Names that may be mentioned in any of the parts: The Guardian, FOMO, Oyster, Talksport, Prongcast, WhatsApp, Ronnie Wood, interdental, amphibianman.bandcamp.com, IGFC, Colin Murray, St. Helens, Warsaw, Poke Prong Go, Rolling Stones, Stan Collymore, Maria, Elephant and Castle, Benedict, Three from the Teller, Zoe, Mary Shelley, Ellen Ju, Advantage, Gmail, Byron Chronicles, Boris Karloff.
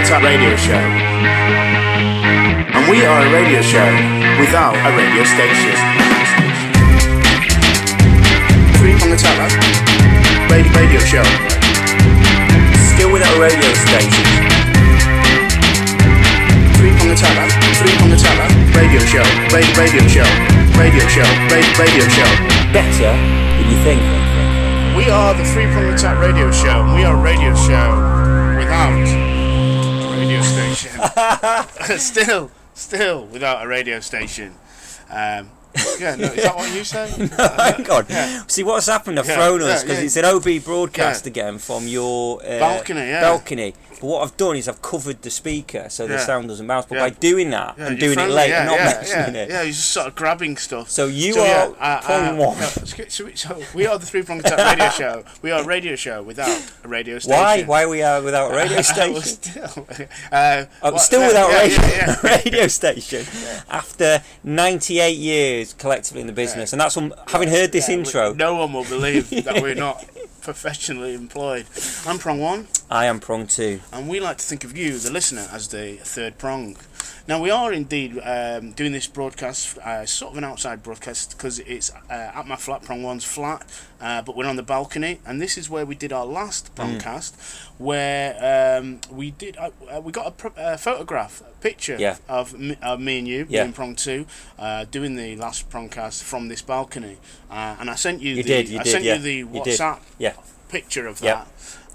Habitat radio show. And we are a radio show without a radio station. Three from the Teller. Radio show. Still without a radio station. Three from the Teller. Radio show. Radio show. Better than you think. We are the Three from the Teller radio show. And we are a radio show without... radio station. still without a radio station. Is that what you said? No, God. Yeah. See, what's happened? I've thrown us because it's an OB broadcast again from your balcony. Yeah. Balcony. But what I've done is I've covered the speaker so the sound doesn't bounce. But by doing that, I'm doing it late, and not mentioning it. Yeah, you're just sort of grabbing stuff. So you are one. So we are the Three Prong Attack radio show. We are a radio show without a radio station. Why we are without a radio station? I'm still without radio station after 98 years. Collectively in the business, and that's what, having heard this intro, no one will believe that we're not professionally employed. I'm prong one. I am prong two. And we like to think of you, the listener, as the third prong. Now we are indeed doing this broadcast, sort of an outside broadcast, because it's at my flat, prong one's flat, but we're on the balcony, and this is where we did our last broadcast, where we did we got a photograph, a picture of me and you being prong two, doing the last broadcast from this balcony, and I sent you the WhatsApp picture of that.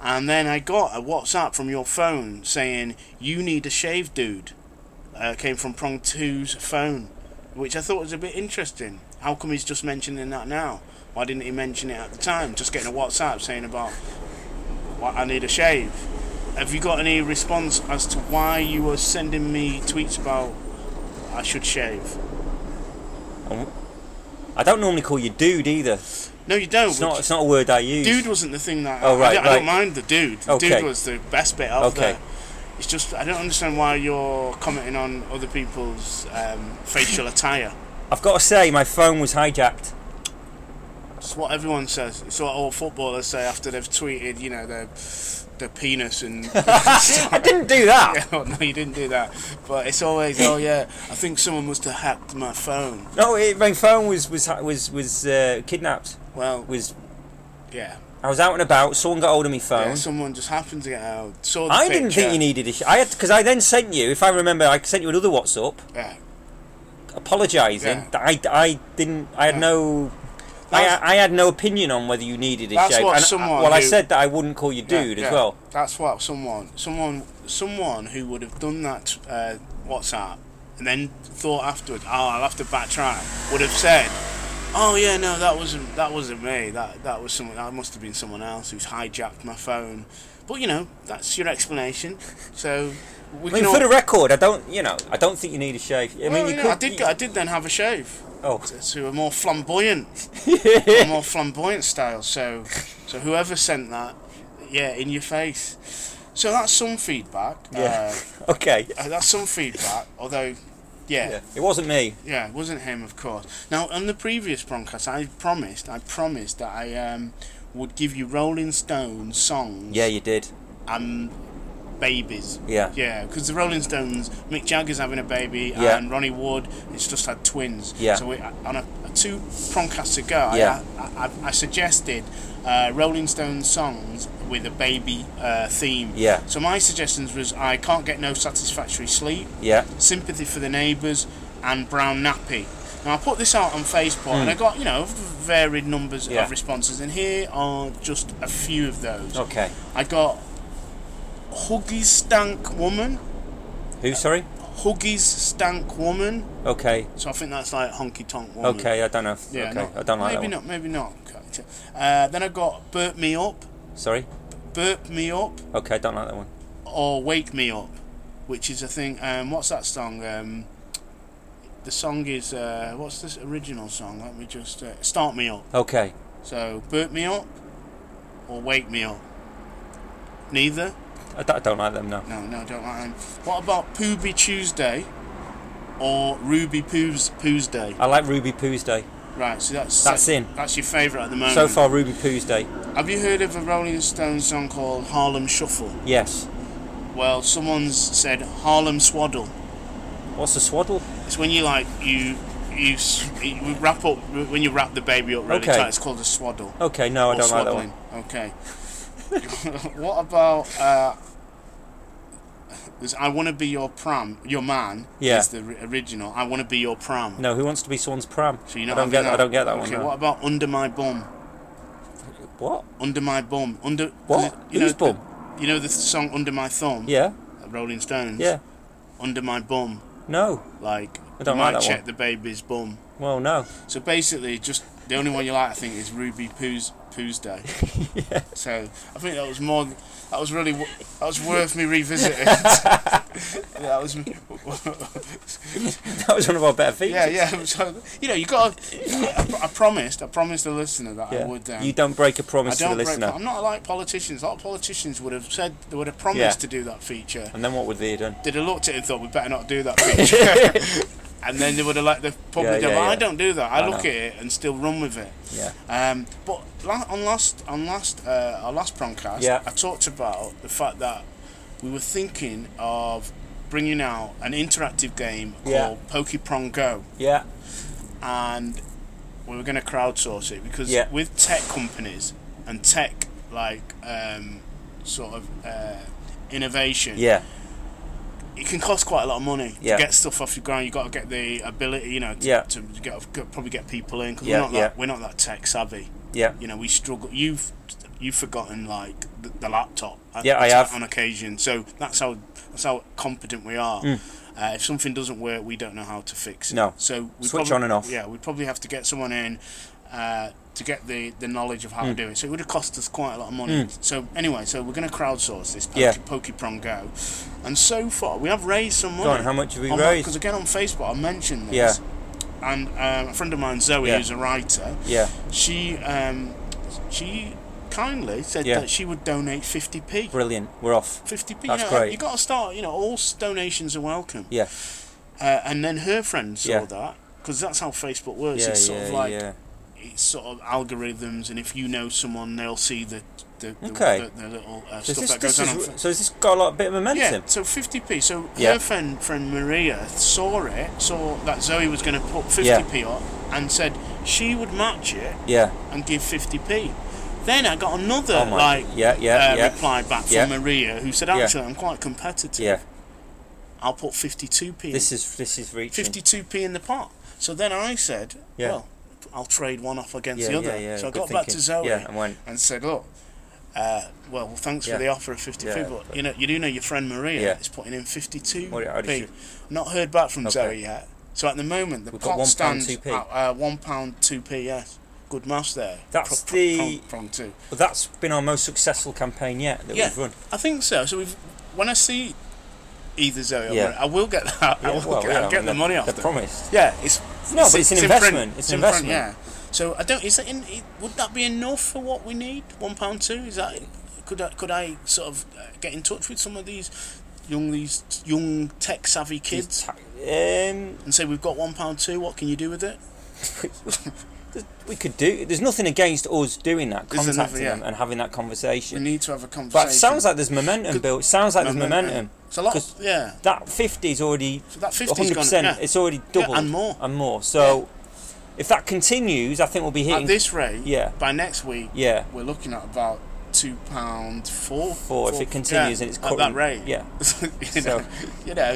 And then I got a WhatsApp from your phone saying, "You need a shave, dude." Came from Prong 2's phone, which I thought was a bit interesting. How come he's just mentioning that now? Why didn't he mention it at the time? Just getting a WhatsApp saying about, I need a shave. Have you got any response as to why you were sending me tweets about I should shave? I don't normally call you dude either. No, you don't. It's not a word I use. Dude wasn't the thing that... I don't mind the dude. The dude was the best bit out there. It's just, I don't understand why you're commenting on other people's facial attire. I've got to say, my phone was hijacked. It's what everyone says. It's what all footballers say after they've tweeted, you know, their penis and... I didn't do that! Yeah, no, you didn't do that. But it's always, I think someone must have hacked my phone. No, my phone was kidnapped. Well... I was out and about, someone got hold of my phone. Yeah, someone just happened to get out. Saw the I picture. Didn't think you needed a shave. Because I then sent you, if I remember, I sent you another WhatsApp. Yeah. Apologising. Yeah. I didn't... I had no... I had no opinion on whether you needed a shave. I said that I wouldn't call you dude as well. That's what someone who would have done that WhatsApp and then thought afterwards, I'll have to backtrack, would have said... Oh yeah, no, that wasn't me. That was someone. That must have been someone else who's hijacked my phone. But you know, that's your explanation. So we can. For the record, I don't think you need a shave. I did then have a shave. Oh. To a more flamboyant, style. So whoever sent that, in your face. So that's some feedback. Yeah. Okay. That's some feedback, although. Yeah. It wasn't me. Yeah, it wasn't him, of course. Now, on the previous broadcast, I promised that I would give you Rolling Stones songs. Yeah, you did. Babies. Yeah. Yeah, because the Rolling Stones, Mick Jagger's having a baby, and Ronnie Wood has just had twins. Yeah. So on a two broadcasts ago, I suggested Rolling Stones songs with a baby theme. Yeah. So my suggestions was I Can't Get No Satisfactory Sleep. Yeah. Sympathy for the Neighbours and Brown Nappy. Now I put this out on Facebook and I got varied numbers of responses, and here are just a few of those. Okay. I got Huggies Stank Woman. Who, sorry? Huggies Stank Woman. Okay. So I think that's like Honky Tonk Woman. Okay, I don't know. Yeah, okay. I don't like that. Maybe not. Then I got Burp Me Up. Sorry? Burp Me Up. Okay, I don't like that one. Or Wake Me Up, which is a thing. What's that song? The song is. What's this original song? Let me just. Start Me Up. Okay. So Burp Me Up or Wake Me Up. Neither. I don't like them, no. No, don't like them. What about Pooby Tuesday or Ruby Poo's Day? I like Ruby Poo's Day. Right, so that's in. That's your favourite at the moment. So far, Ruby Poo's Day. Have you heard of a Rolling Stones song called Harlem Shuffle? Yes. Well, someone's said Harlem swaddle. What's a swaddle? It's when you like you wrap up when you wrap the baby up really tight. It's called a swaddle. Okay, no, I don't swaddling. Like that one. Okay. What about? I want to be your pram, your man. Yeah. Is the original. I want to be your pram. No, who wants to be someone's pram? So you know I don't get that one. Okay, no. What about under my bum? What? Under my bum. Under what? Whose bum? You know the song Under My Thumb? Yeah. Rolling Stones? Yeah. Under my bum. No. Like, I don't like that check one. The baby's bum. Well, no. So basically, just the only one you like, I think, is Ruby Poo's Day. Yeah. So I think that was more, that was worth me revisiting. That was one of our better features. Yeah. So, you got. I promised the listener that I would. You don't break a promise to the listener. I'm not like politicians. A lot of politicians would have said they would have promised to do that feature. And then what would they have done? They'd have looked at it and thought, we better not do that feature. And then they would have I don't do that. I look at it and still run with it. Yeah. But on our last Prongcast, I talked about the fact that we were thinking of bringing out an interactive game called Poke Prong Go. Yeah. And we were going to crowdsource it because with tech companies and tech innovation. Yeah. It can cost quite a lot of money to get stuff off your ground. You've got to get the ability, to get people in. Because we're not that tech savvy. Yeah. We struggle. You've forgotten, the laptop. I have. On occasion. So that's how competent we are. Mm. If something doesn't work, we don't know how to fix it. No. So we switch on and off. Yeah, we'd probably have to get someone in to get the knowledge of how to do it. So it would have cost us quite a lot of money. Mm. So anyway, we're going to crowdsource this Poke Prong Go. And so far, we have raised some money. Go on, how much have we raised? Because again, on Facebook, I mentioned this. Yeah. And a friend of mine, Zoe, who's a writer, she kindly said that she would donate 50p. Brilliant, we're off. 50p, that's great. You've got to start, all donations are welcome. Yeah. And then her friend saw that, because that's how Facebook works. Yeah, it's it's sort of algorithms, and if you know someone, they'll see the little stuff that goes on. So has this got a bit of momentum? Yeah, so 50p. So her friend Maria saw that Zoe was going to put 50p up, and said she would match it and give 50p. Then I got another reply back from Maria, who said, actually, I'm quite competitive. Yeah. I'll put 52p in. This is reaching. 52p in the pot. So then I said, well, I'll trade one off against the other. So I got back to Zoe and said, look, thanks for the offer of 50p, but you do know your friend Maria is putting in 52p. Not heard back from Zoe yet. So at the moment, the pot stands at £1, 2p, yes. Good maths there. That's Prong 2. Well, that's been our most successful campaign yet that we've run. I think so. So when I see either Zoe, I will get that. Yeah, I'll get the money off them. Promised. Yeah, it's an investment. It's an investment. So I don't. Is that would that be enough for what we need? £1, 2. Is that? Could I sort of get in touch with some of these young tech savvy kids and say we've got £1, 2. What can you do with it? We could do. There's nothing against us doing that, contacting them and having that conversation. We need to have a conversation. But it sounds like there's momentum, Bill. It sounds like there's momentum. It's a lot. Yeah. That 50 is already. So that 50's 100%. Gone, it's already doubled and more. So if that continues, I think we'll be hitting at this rate. Yeah. By next week. Yeah. We're looking at about £2.04. If it continues and it's current, at that rate. Yeah.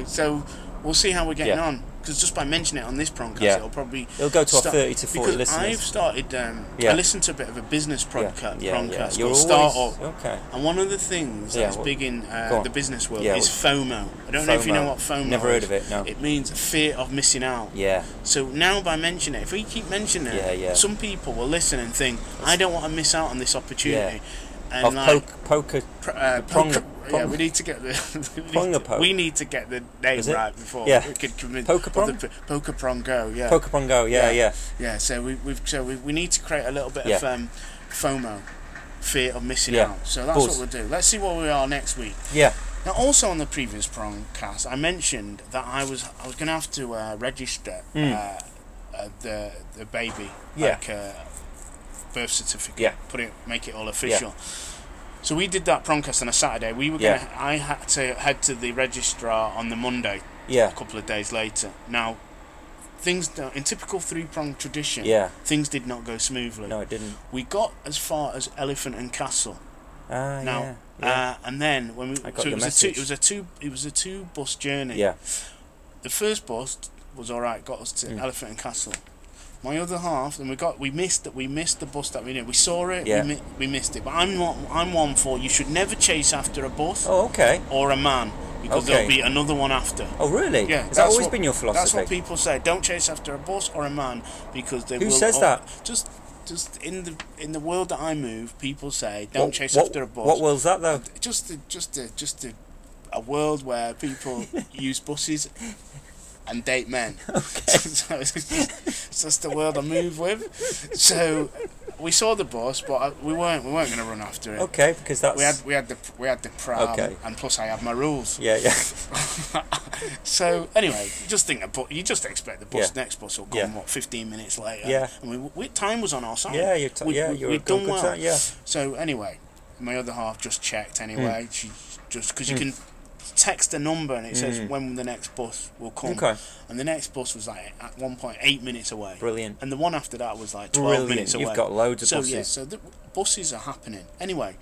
So we'll see how we're getting on. Because just by mentioning it on this Prongcast, it'll probably... It'll go to our 30 to 40 listeners. I've started... I listened to a bit of a business Prongcast called Startup. Okay. And one of the things that's big in the business world is FOMO. I don't know if you know what FOMO is. Never heard of it, no. It means fear of missing out. Yeah. So now by mentioning it, if we keep mentioning it, some people will listen and think, I don't want to miss out on this opportunity. Yeah. And of poker... Yeah, we need to get the. We need to get the name right before we could convince. Poke Prong Go. Yeah. Poke Prong Go. Yeah. Yeah. So we need to create a little bit of FOMO, fear of missing out. So that's what we'll do. Let's see where we are next week. Yeah. Now, also on the previous Prongcast, I mentioned that I was going to have to register the baby, birth certificate, put it, make it all official. So we did that promcast on a Saturday. We were going to, I had to head to the registrar on the Monday. Yeah. A couple of days later. Now, things in typical three-prong tradition. Yeah. Things did not go smoothly. No, it didn't. We got as far as Elephant and Castle. Ah, now, yeah. Yeah. And then when we, it was a two bus journey. Yeah. The first bus was all right. Got us to Elephant and Castle. My other half, and we missed the bus that we did. We saw it, we missed it. But I'm one for you should never chase after a bus. Oh, okay. Or a man, because there'll be another one after. Oh, really? Yeah. Has that always been your philosophy? That's what people say. Don't chase after a bus or a man because they will. Who says that? Just in the world that I move, people say don't chase after a bus. What world's that though? Just a world where people use buses and date men. Okay. So it's just the world I move with. So we saw the bus, but we weren't going to run after it. Okay, because that's we had the pram, and plus I had my rules. Yeah. So anyway, you just expect the bus next bus will come 15 minutes later. Yeah, and we time was on our side. Yeah, you've done well. Time, yeah. So anyway, my other half just checked anyway. She just because you can text a number and it says when the next bus will come. Okay. And the next bus was like at 1.8 minutes away. Brilliant. And the one after that was like 12 minutes away. You've got loads of buses. So the buses are happening. Anyway,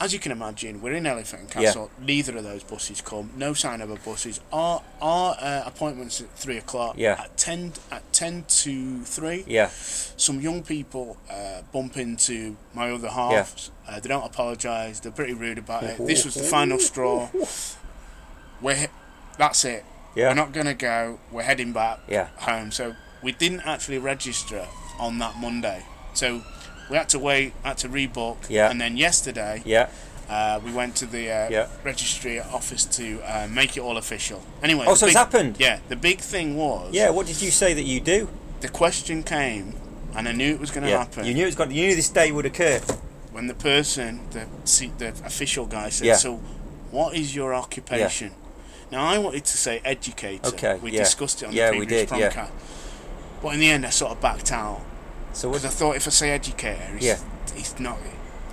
as you can imagine, we're in Elephant and Castle. Yeah. Neither of those buses come. No sign of our buses. Our appointment's at 3 o'clock. Yeah. At 10 to 3. Yeah. Some young people bump into my other half. Yeah. They don't apologise. They're pretty rude about it. This was the final straw. That's it. Yeah. We're not gonna go. We're heading back home. So we didn't actually register on that Monday. So. We had to wait, had to rebook, and then yesterday we went to the registry office to make it all official. Anyway, so it's happened. Yeah, the big thing was. Yeah, what did you say that you do? The question came, and I knew it was going to happen. You knew you knew this day would occur. When the person, the official guy said, "So, what is your occupation?" Yeah. Now I wanted to say educator. Okay, we discussed it on the previous podcast, but in the end I sort of backed out. Because I thought if I say educator, it's not...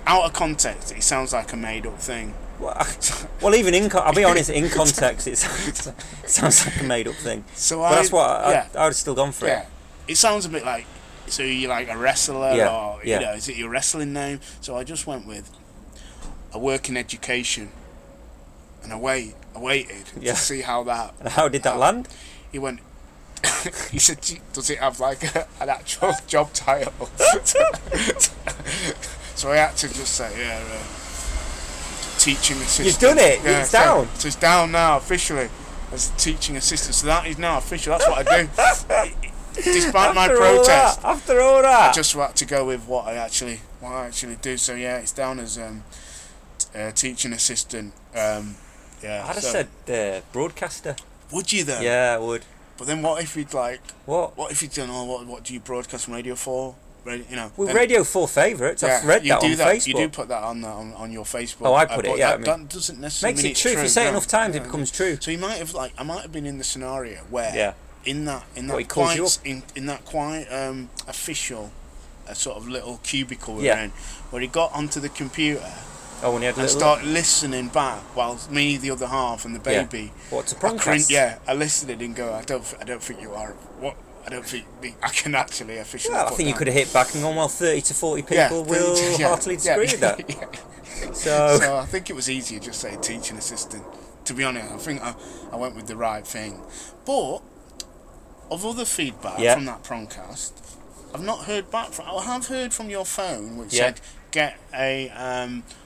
Out of context, it sounds like a made-up thing. Well, even in... I'll be honest, in context, it sounds like a made-up thing. But that's what... I would have still gone for it. It sounds a bit like... So you're like a wrestler or, you know, is it your wrestling name? So I just went with... I work in education. And I waited to see how that... And how did that land? He went... He said, does it have like an actual job title? So I had to just say, teaching assistant. You've done it. Yeah, it's down. So it's down now officially as teaching assistant. So that is now official. That's what I do. Despite my protest, after all that, I just had to go with what I actually do. So it's down as teaching assistant. I'd have said broadcaster. Would you though? Yeah, I would. But then what if you'd like... What? What if you'd done, what do you broadcast on Radio 4? You know, well, Radio 4 favourites, I've read that on Facebook. You do put that on your Facebook. Oh, I put it, yeah. That doesn't necessarily mean it's true. Makes it true. If you say it enough times, it becomes true. So you might have, like... I might have been in the scenario where... Yeah. In that quite official sort of little cubicle we were in, where he got onto the computer... Oh, when he had and started listening back while me, the other half, and the baby. Yeah. What's a promcast? I listened and go. I don't think you are. What? I don't think I can actually officially. Well, I think you could have hit back and gone. Well, 30 to 40 people will heartily disagree with that. Yeah. So I think it was easier just say teaching assistant. To be honest, I think I went with the right thing. But of other feedback from that promcast, I've not heard back from. I have heard from your phone, which said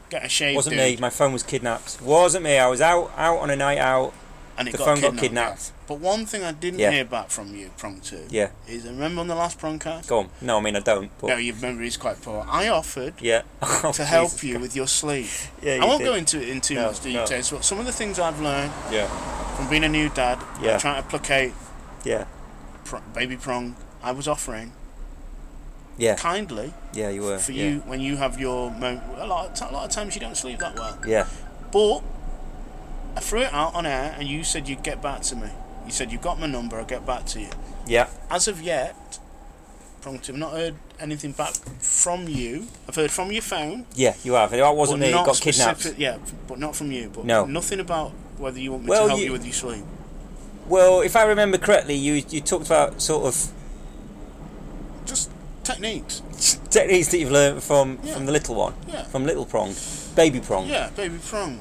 get a shave. Wasn't me. My phone was kidnapped. Wasn't me. I was out on a night out, and the phone got kidnapped. Yeah. But one thing I didn't hear back from you, prong two. Yeah. Is I remember on the last promcast. Go on. No, I mean I don't. But no, your memory is quite poor. I offered. Yeah. To help Jesus you God. With your sleep. Yeah. You I won't did. Go into it in too much detail. No. So some of the things I've learned. Yeah. From being a new dad. Yeah. Trying to placate. Yeah. Baby prong. I was offering. Yeah. Kindly. Yeah, you were. For you, when you have your moment. A lot of times you don't sleep that well. Yeah. But I threw it out on air and you said you'd get back to me. You said, you've got my number, I'll get back to you. Yeah. As of yet, Prong to. I've not heard anything back from you. I've heard from your phone. Yeah, you have. That wasn't me. It got kidnapped. Yeah, but not from you. But no. Nothing about whether you want me to help you with your sleep. Well, if I remember correctly, you talked about sort of... just techniques. Techniques that you've learned from the little one. Yeah. From Little Prong. Baby Prong. Yeah, Baby Prong.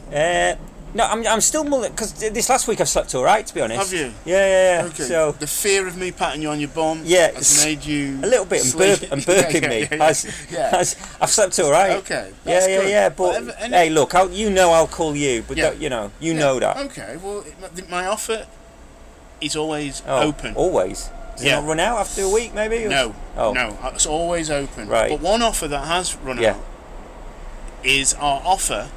No, I'm still mulling, because this last week I've slept all right, to be honest. Have you? Yeah. Okay. So the fear of me patting you on your bum has made you a little bit sleep. and burping me. I've slept all right. Okay. That's good. But hey, look, I'll call you, but know that. Okay. Well, my offer is always open. Always. Does it not run out after a week, maybe? No. It's always open. Right. But one offer that has run out is our offer.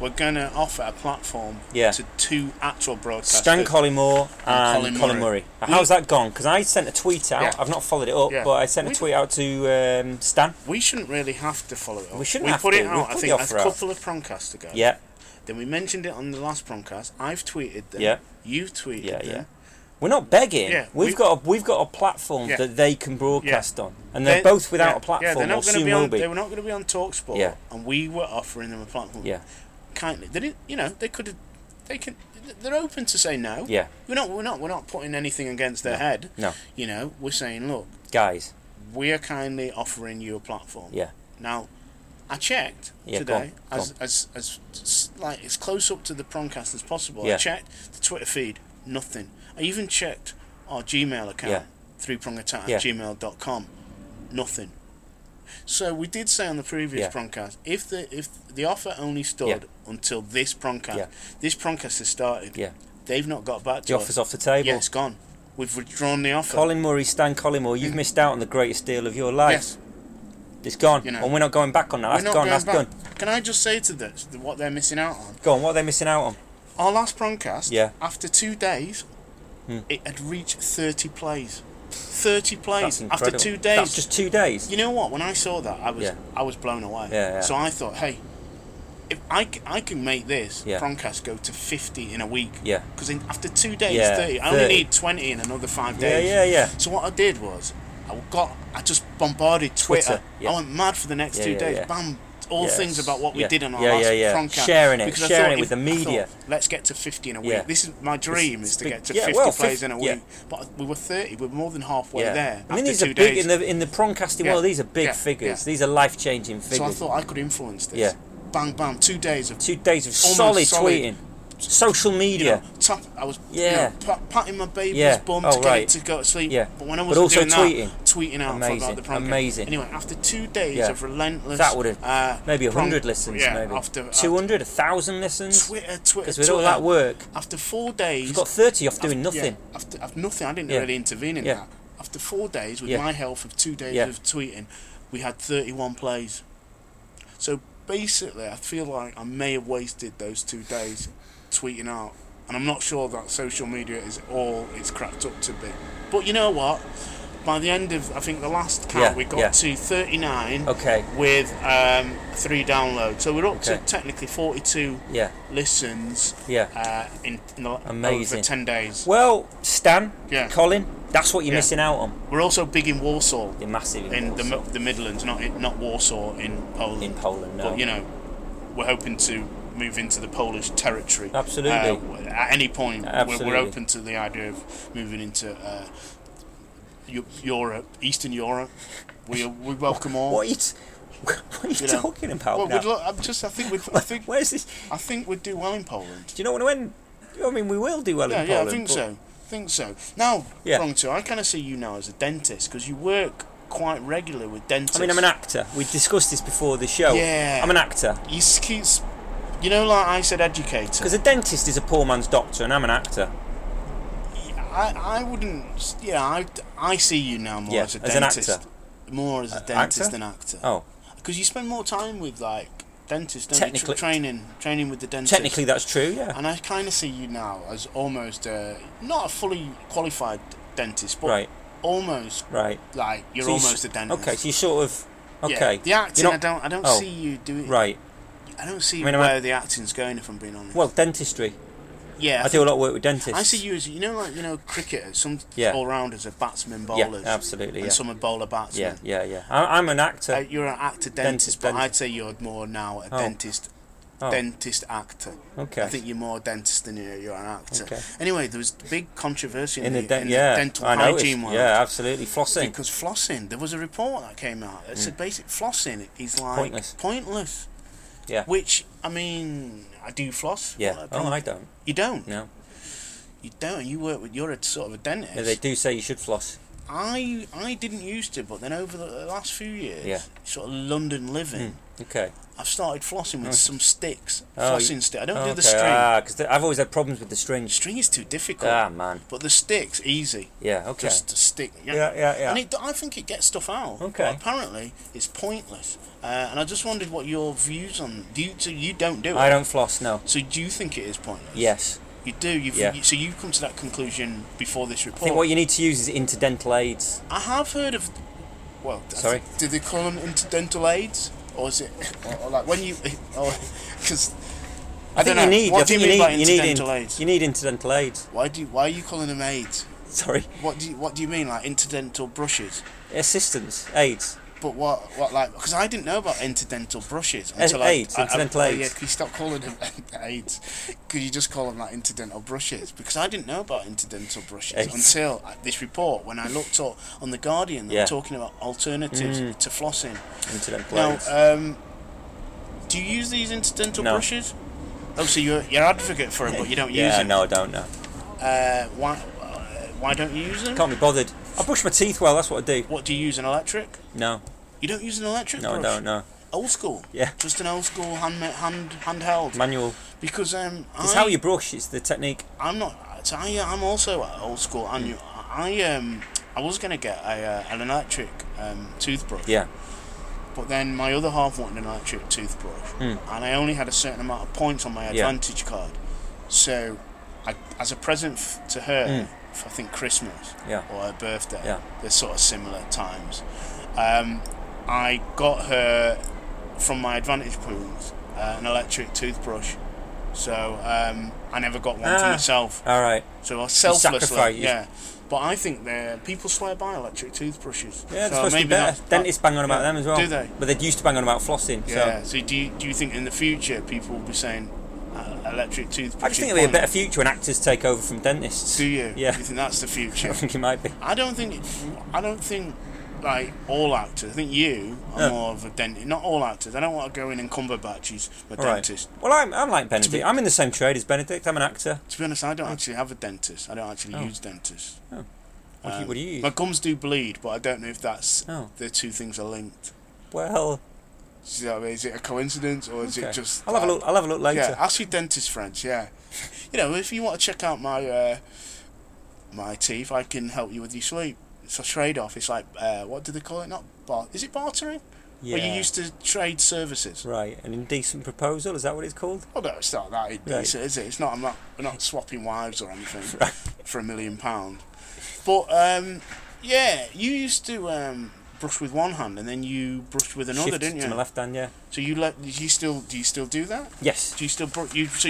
We're going to offer a platform to two actual broadcasters. Stan Collymore and Colin Murray. How's that gone? Because I sent a tweet out. I've not followed it up, but I sent a tweet out to Stan. We shouldn't really have to follow it up. We put it out, I think, a couple of Prongcasts ago. Yeah. Then we mentioned it on the last Prongcast. I've tweeted them. Yeah. You've tweeted them. Yeah. We're not begging. Yeah, we've got a platform that they can broadcast on, and they're both without a platform. They're not going to be on. They were not going to be on Talksport, and we were offering them a platform. Yeah, kindly. They didn't. You know, they could have. They can. They're open to say no. Yeah, we're not putting anything against their head. No. You know, we're saying, look, guys, we are kindly offering you a platform. Yeah. Now, I checked today as close up to the Prongcast as possible. Yeah. I checked the Twitter feed. Nothing. I even checked our Gmail account, threeprongattack@gmail.com. Nothing. So we did say on the previous Prongcast, if the offer only stood until this Prongcast, this Prongcast has started. Yeah. They've not got back to us. The offer's off the table. Yeah, it's gone. We've withdrawn the offer. Colin Murray, Stan Collymore, you've missed out on the greatest deal of your life. Yes. It's gone, you know, and we're not going back on that. That's gone. Can I just say to this, what they're missing out on? Go on, what are they missing out on? Our last Prongcast, after 2 days... it had reached 30 plays. 30 plays after 2 days. That's just 2 days. You know what? When I saw that, I was blown away. Yeah. So I thought, hey, if I can make this Prongcast go to 50 in a week. Yeah. Because after 2 days, 30. I only need 20 in another 5 days. Yeah. So what I did was, I just bombarded Twitter. Yeah. I went mad for the next 2 days. Yeah. Bam. All things about what we did on our last Prongcast. Sharing it with the media. Thought, let's get to 50 in a week. Yeah. This is my dream, is to get to 50 plays in a week. Yeah. But we were 30. We were more than halfway there. I mean, these are big in the Prongcasting world. These are big figures. Yeah. These are life-changing figures. So I thought I could influence this. Yeah. Bang, bam. 2 days of solid tweeting. Social media. You know, I was patting my baby's bum to go to sleep. Yeah. But when I was doing tweeting out about the Prongcast. Amazing. Anyway, after 2 days of relentless... That would have maybe 100 listens, maybe. After 200, 1,000 listens. Twitter. Because with all that work... After 4 days... You've got 30 off doing nothing. Yeah, after nothing. I didn't really intervene in that. After 4 days, with my help of 2 days of tweeting, we had 31 plays. So basically, I feel like I may have wasted those 2 days... tweeting out, and I'm not sure that social media is all it's cracked up to be. But you know what? By the end of, I think, the last count, we got to 39 with 3 downloads. So we're up to technically 42 listens over 10 days. Well, Stan, Colin, that's what you're missing out on. We're also big in Warsaw. You're massive in Warsaw. The Midlands, not Warsaw in Poland. In Poland, no. But, you know, we're hoping to move into the Polish territory. Absolutely. At any point, we're open to the idea of moving into Europe, Eastern Europe. We welcome all. What are you talking about? Well, now? I think we'd do well in Poland. Do you know when? I mean, we will do well in Poland. Yeah, I think so. Now, Prongto, I kind of see you now as a dentist because you work quite regular with dentists. I mean, I'm an actor. We discussed this before the show. Yeah, I'm an actor. You keep. You know, like I said, educator. Because a dentist is a poor man's doctor, and I'm an actor. Yeah, I wouldn't... Yeah, I see you now more as a dentist. As an actor. More as a dentist than actor. Oh. Because you spend more time with, like, dentists, don't you? Training with the dentist. Technically, that's true, yeah. And I kind of see you now as almost not a fully qualified dentist, but almost... Right. Like, you're almost a dentist. Okay, so you sort of... Okay. Yeah, the acting, I don't see you doing... Right. I don't see where the acting's going, if I'm being honest. Well, dentistry. Yeah, I do a lot of work with dentists. I see you as, cricketers, some all-rounders are batsmen, bowlers. Yeah, absolutely. And some are bowler batsmen. Yeah. I'm an actor. You're an actor, dentist, but I'd say you're more now a dentist actor. Okay. I think you're more a dentist than you're an actor. Okay. Anyway, there was big controversy in the dental hygiene world. Yeah, absolutely. Flossing. Because flossing, there was a report that came out that said basic flossing is like pointless. Yeah. Which, I do floss. Yeah. Oh, I don't. You don't? No. You don't. You work with, you're a sort of a dentist. Yeah, they do say you should floss. I didn't used to, but then over the last few years, sort of London living, I've started flossing with some sticks. I don't do the string. Because I've always had problems with the string. String is too difficult. Ah, man. But the stick's easy. Yeah, okay. Just a stick. Yeah. And I think it gets stuff out. Okay. But apparently, it's pointless. And I just wondered what your views on... you don't do it? I don't floss, no. So do you think it is pointless? Yes. You do, so you've come to that conclusion before this report. I think what you need to use is interdental aids. I have heard of, sorry? Do they call them interdental aids? Or is it, or like when you, because, I think don't you know, need, what I do think you mean by interdental aids? You need interdental aids. Why are you calling them aids? Sorry? What do you mean, like interdental brushes? Assistance, aids. But because I didn't know about interdental brushes until interdental aids. Yeah, can you stop calling them aids? Could you just call them like interdental brushes? Because I didn't know about interdental brushes until this report, when I looked up on The Guardian, they were talking about alternatives to flossing. Interdental aids. Now, do you use these interdental brushes? Oh, so you're an advocate for them, but you don't use them? Yeah, no, I don't, know. Why don't you use them? Can't be bothered. I brush my teeth well, that's what I do. What, do you use an electric? No. You don't use an electric brush? No, I don't, no. Old school? Yeah. Just an old school handheld? Manual. Because it's how you brush, it's the technique. I'm also old school. I was going to get an electric toothbrush. Yeah. But then my other half wanted an electric toothbrush. And I only had a certain amount of points on my Advantage card. So, as a present to her... I think Christmas or her birthday, they're sort of similar times. I got her from my Advantage points an electric toothbrush, so I never got one for myself. All right, so I selflessly, But I think people swear by electric toothbrushes. Yeah, they're supposed to be better. Dentists bang on about them as well. Do they? But they used to bang on about flossing. Yeah. So do you think in the future people will be saying? Electric toothbrush. I just think it'll be a better future when actors take over from dentists. Do you? Yeah. Do you think that's the future? I think it might be. I don't think like all actors. I think you are more of a dentist. Not all actors. I don't want to go in and Cumberbatches with dentist. Well, I'm like Benedict. I'm in the same trade as Benedict. I'm an actor. To be honest, I don't actually have a dentist. I don't actually use dentists. Oh. What do you use? My gums do bleed, but I don't know if that's the two things are linked. Well. You know what I mean? Is it a coincidence or is it just? I'll have a look. I'll have a look later. Yeah, ask your dentist friends. Yeah, if you want to check out my my teeth, I can help you with your sleep. It's a trade-off. It's like what do they call it? Not is it bartering? Yeah. Where you used to trade services. Right, an indecent proposal. Is that what it's called? Oh no, it's not that indecent, is it? It's not. We're not swapping wives or anything for £1 million. But you used to. Brush with one hand and then you brushed with another, didn't you? To my left hand, yeah. So do you still do that? Yes. Do you still brush? It's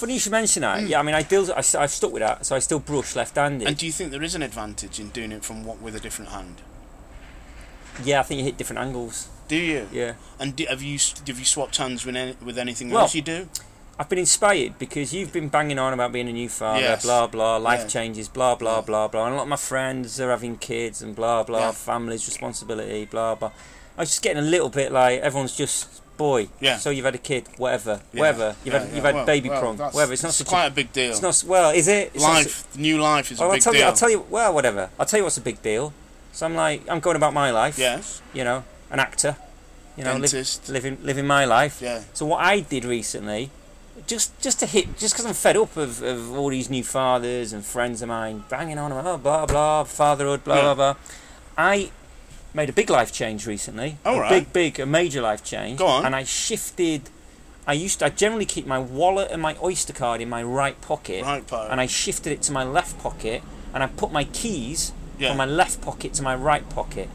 funny you should mention that. Yeah, I've stuck with that, so I still brush left-handed. And do you think there is an advantage in doing it with a different hand? Yeah, I think you hit different angles. Do you? Yeah. And have you swapped hands with anything else you do? I've been inspired because you've been banging on about being a new father, blah, blah, life changes, blah, blah, blah, blah. And a lot of my friends are having kids and blah, blah, families, responsibility, blah, blah. I was just getting a little bit like everyone's just, boy, so you've had a kid, whatever. You've had baby prong, whatever. It's not such quite a big deal. It's not, well, is it? It's life, new life is a big deal. Whatever. I'll tell you what's a big deal. So I'm like, I'm going about my life. Yes. An actor. Dentist. Living my life. Yeah. So what I did recently... Just because I'm fed up of all these new fathers and friends of mine banging on about blah blah fatherhood blah blah blah. I made a big life change recently. A major life change. Go on. And I shifted. I generally keep my wallet and my Oyster card in my right pocket. And I shifted it to my left pocket, and I put my keys from my left pocket to my right pocket.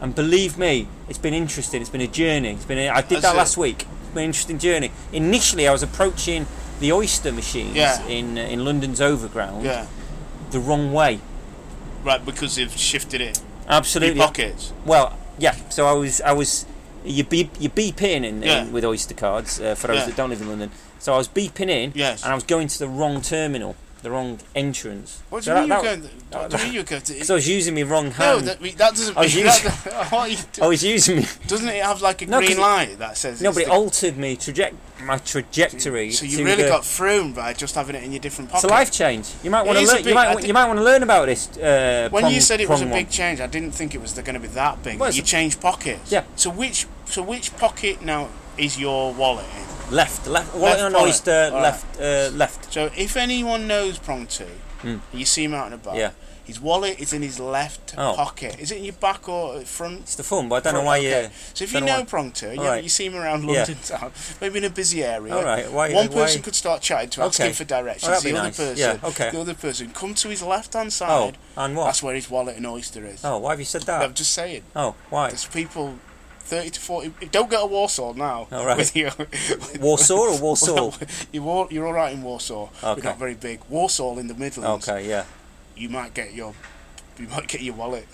And believe me, it's been interesting. It's been a journey. I did that last week. An interesting journey. Initially, I was approaching the Oyster machines in London's Overground the wrong way. Right, because they've shifted it. Absolutely. Your pockets. Well, yeah. So I was you're beeping in with Oyster cards for those that don't live in London. So I was beeping in, and I was going to the wrong terminal, the wrong entrance. What do you mean you were going to... Because I was using my wrong hand. No, that doesn't... I was using me... Doesn't it have like a green light that says... No, but it altered me my trajectory. So you really got thrown by just having it in your different pocket. It's a life change. You might want to learn about this. When you said it was a big change, I didn't think it was going to be that big. You changed pockets. Yeah. So which pocket now is your wallet in? Left. Wallet on Oyster, right. Left. So if anyone knows Prong 2, you see him out and about, his wallet is in his left pocket. Is it in your back or front? It's the front, but I don't know why you... So if you know Prong 2, you see him around London town, maybe in a busy area. All right. One person could start chatting to him, asking for directions. The other person, come to his left-hand side. Oh, and what? That's where his wallet and Oyster is. Oh, why have you said that? I'm just saying. Oh, why? There's people... 30 to 40. Don't go to Warsaw now. All right. Warsaw? You're all right in Warsaw. Okay. We're not very big. Warsaw in the Midlands. Okay, yeah. You might get your wallet.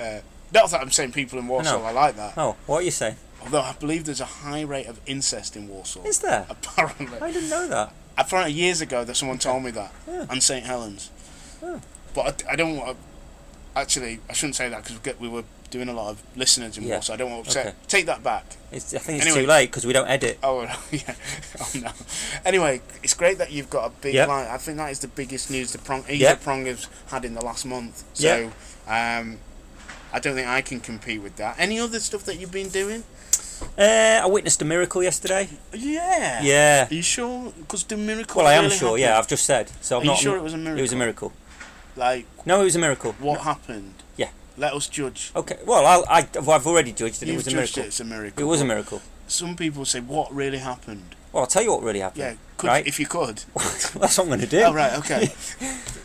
Not that I'm saying people in Warsaw are like that. Oh, what are you saying? Although I believe there's a high rate of incest in Warsaw. Is there? Apparently. I didn't know that. Apparently years ago that someone told me that. Yeah. And St. Helens. Oh. But I don't want to... Actually, I shouldn't say that because we were... doing a lot of listeners in Warsaw. I don't want to upset. Okay. Take that back. I think it's too late because we don't edit. Oh, yeah. Oh, no. Anyway, it's great that you've got a big line. I think that is the biggest news the Prong has had in the last month. So I don't think I can compete with that. Any other stuff that you've been doing? I witnessed a miracle yesterday. Yeah. Yeah. Are you sure? Because the miracle... Well, I am sure, yeah. I've just said. So I'm not sure it was a miracle? It was a miracle. No, it was a miracle. What happened? Yeah. Let us judge. Okay. Well, I've already judged that. You've it was a miracle. It's a miracle. It was a miracle. Some people say, "What really happened?" Well, I'll tell you what really happened. Yeah. Right? If you could. That's what I'm going to do. Oh, right. Okay.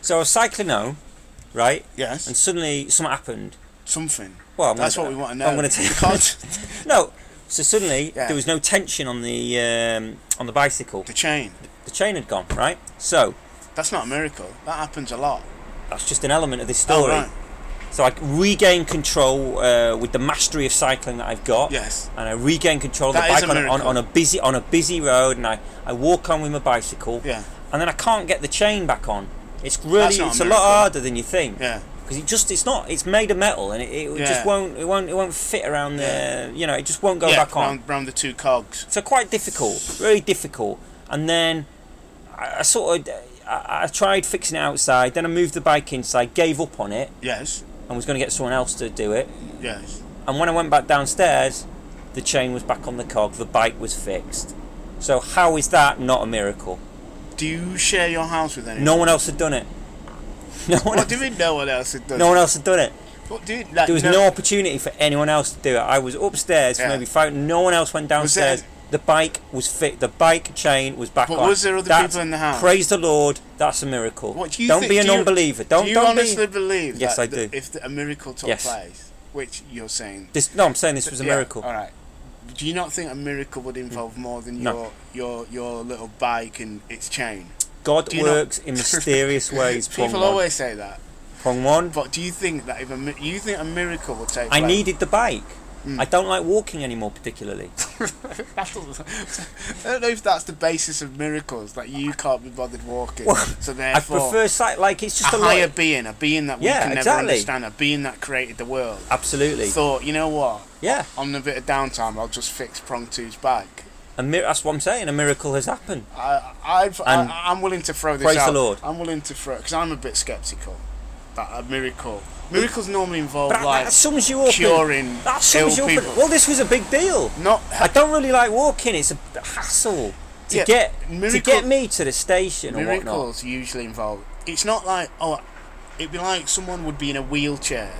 So I was cycling home, right? Yes. And suddenly something happened. Something. Well, that's what we want to know. I'm going to tell you. No. So suddenly there was no tension on the bicycle. The chain. The chain had gone. Right. So. That's not a miracle. That happens a lot. That's just an element of this story. Oh, right. So I regain control with the mastery of cycling that I've got. Yes. And I regain control of the bike on a busy road, and I walk on with my bicycle. Yeah. And then I can't get the chain back on. It's a lot harder than you think. Yeah. Because it's made of metal, and it just won't fit around the it just won't go back on. Around the two cogs. So quite difficult, really difficult. And then I sort of I tried fixing it outside, then I moved the bike inside, gave up on it. Yes. And was going to get someone else to do it. Yes. And when I went back downstairs, the chain was back on the cog, the bike was fixed. So how is that not a miracle? Do you share your house with anyone? No one else had done it. No one else had done it? No one else had done it. What, dude, there was no opportunity for anyone else to do it. I was upstairs for maybe 5. No one else went downstairs. The bike was fit. The bike chain was back on. But was there other people in the house? Praise the Lord, that's a miracle. What do you think? Don't be an unbeliever. Do you honestly believe? Yes, I do. If a miracle took place, which you're saying, I'm saying this was a miracle. All right. Do you not think a miracle would involve more than your little bike and its chain? God works in mysterious ways. People always say that. Prong one. But do you think that if a miracle would take place? I needed the bike. Mm. I don't like walking anymore, particularly. I don't know if that's the basis of miracles, that you can't be bothered walking. Well, so therefore, I prefer sight. Like it's just a higher being, a being that we can never understand, a being that created the world. Absolutely. Thought, you know what? Yeah. On a bit of downtime, I'll just fix Prong 2's bike. That's what I'm saying. A miracle has happened. I'm willing to throw this out. Praise the Lord. I'm willing to throw because I'm a bit sceptical that a miracle. Miracles normally involve curing ill people. Well, this was a big deal. I don't really like walking. It's a hassle to get me to the station or whatnot. Miracles usually involve. It's not like it'd be like someone would be in a wheelchair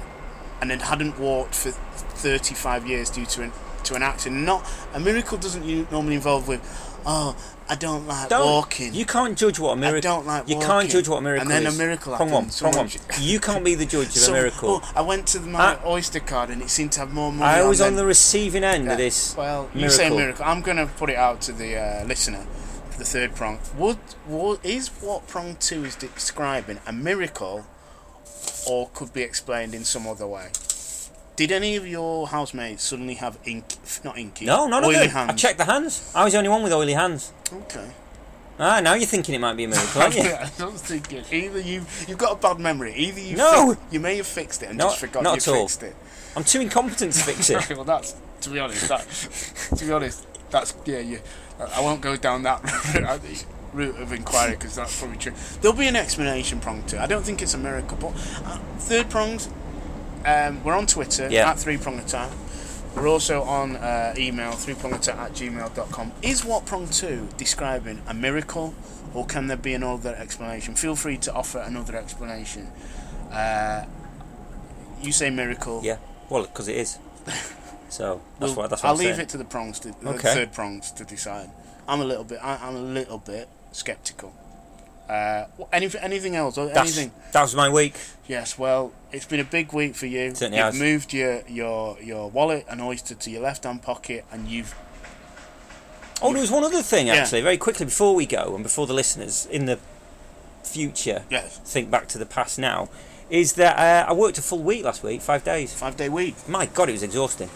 and then hadn't walked for 35 years due to an accident. Not a miracle doesn't normally involve with I don't like walking. You can't judge what a miracle. I don't like walking. You can't judge what a miracle is. And then a miracle happens. Prong one. You can't be the judge of a miracle. Oh, I went to my Oyster card and it seemed to have more money. I was on the receiving end of this. Well, you say miracle. I'm going to put it out to the listener the third prong. Is what prong 2 is describing a miracle, or could be explained in some other way? Did any of your housemates suddenly have oily hands? I checked the hands. I was the only one with oily hands. Okay. Ah, now you're thinking it might be a miracle, aren't you? I was thinking. Either you've got a bad memory. Either you you may have fixed it and just forgot you fixed it. I'm too incompetent to fix it. Well, that's to be honest, that's I won't go down that route of inquiry because that's probably true. There'll be an explanation prong too. I don't think it's a miracle, but third prongs. We're on Twitter at 3prongata. We're also on email 3prongata@gmail.com. Is what prong 2 describing a miracle, or can there be another explanation? Feel free to offer another explanation. You say miracle. Yeah. Well, because it is. So that's what I'm saying. I'll leave it to the prongs, third prongs, to decide. I'm a little bit sceptical. Anything else? That was my week. Yes, well, it's been a big week for you. Certainly you've moved your wallet and Oyster to your left hand pocket, and you've. Oh, there was one other thing actually, very quickly before we go, and before the listeners in the future think back to the past now, is that I worked a full week last week, 5 days. 5 day week. My God, it was exhausting.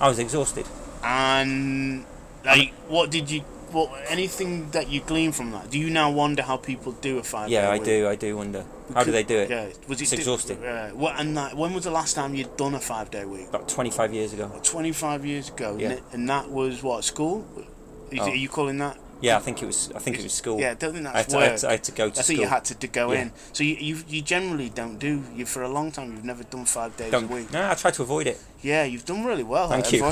I was exhausted. And what did you? Well, anything that you glean from that? Do you now wonder how people do a 5 day week? I do wonder. How do they do it? Yeah, it's exhausting. When was the last time you'd done a 5 day week? About 25 years ago. Yeah. And that was what, school? Are you calling that? Yeah, I think it was school. Yeah, I don't think that's work. I had to go to school. I think you had to go in. So you generally don't do. For a long time you've never done 5 days a week. No, I try to avoid it. Yeah, you've done really well. Thank you.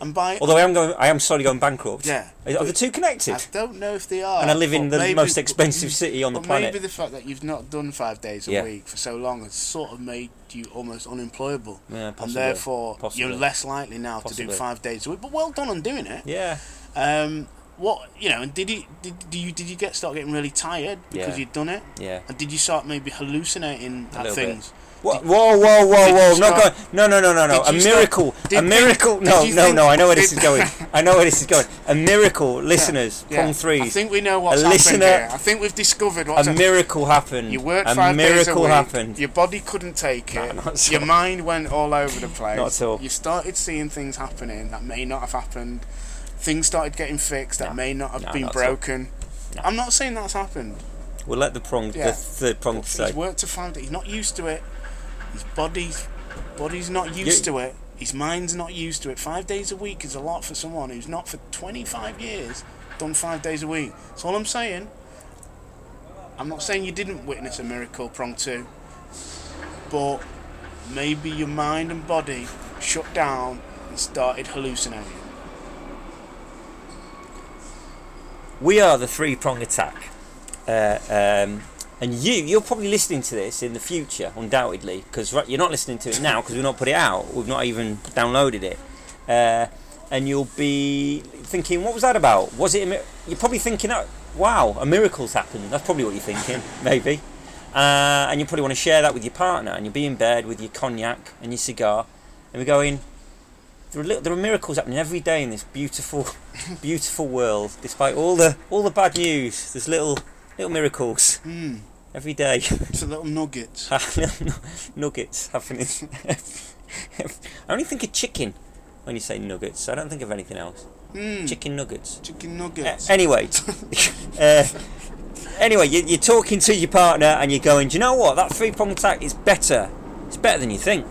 And although I am slowly going bankrupt. Yeah. Are the two connected? I don't know if they are. And I live in the most expensive city on the planet. Maybe the fact that you've not done 5 days a week for so long has sort of made you almost unemployable. Yeah, possibly. And therefore you're less likely now to do 5 days a week. But well done on doing it. Yeah. And did you start getting really tired because you'd done it? Yeah. And did you start maybe hallucinating at things? Whoa! No! A miracle! No! I know where this is going. A miracle, listeners. Yeah. Prong 3. I think we know what's happened here. I think we've discovered what's happened. Miracle happened. You worked 5 days a week. Happened. Your body couldn't take it. Your mind went all over the place. Not at all. You started seeing things happening that may not have happened. Things started getting fixed that may not have been broken. No. I'm not saying that's happened. We'll let the third prong stay. He's worked to find it. He's not used to it. His body's not used to it. His mind's not used to it. 5 days a week is a lot for someone who's not for 25 years done 5 days a week. That's all I'm saying. I'm not saying you didn't witness a miracle, prong 2, but maybe your mind and body shut down and started hallucinating. We are the three-prong attack, and you're probably listening to this in the future, undoubtedly, because you're not listening to it now because we've not put it out, we've not even downloaded it, and you'll be thinking, what was that about? Was it? You're probably thinking, oh, wow, a miracle's happened. That's probably what you're thinking, maybe, and you probably want to share that with your partner, and you'll be in bed with your cognac and your cigar, and we're going. There are miracles happening every day in this beautiful, beautiful world. Despite all the bad news, there's little miracles every day. It's little nuggets. Nuggets happening. I only think of chicken when you say nuggets. I don't think of anything else. Chicken nuggets. Chicken nuggets. Anyway, you're talking to your partner and you're going, do you know what? That three-prong attack is better. It's better than you think.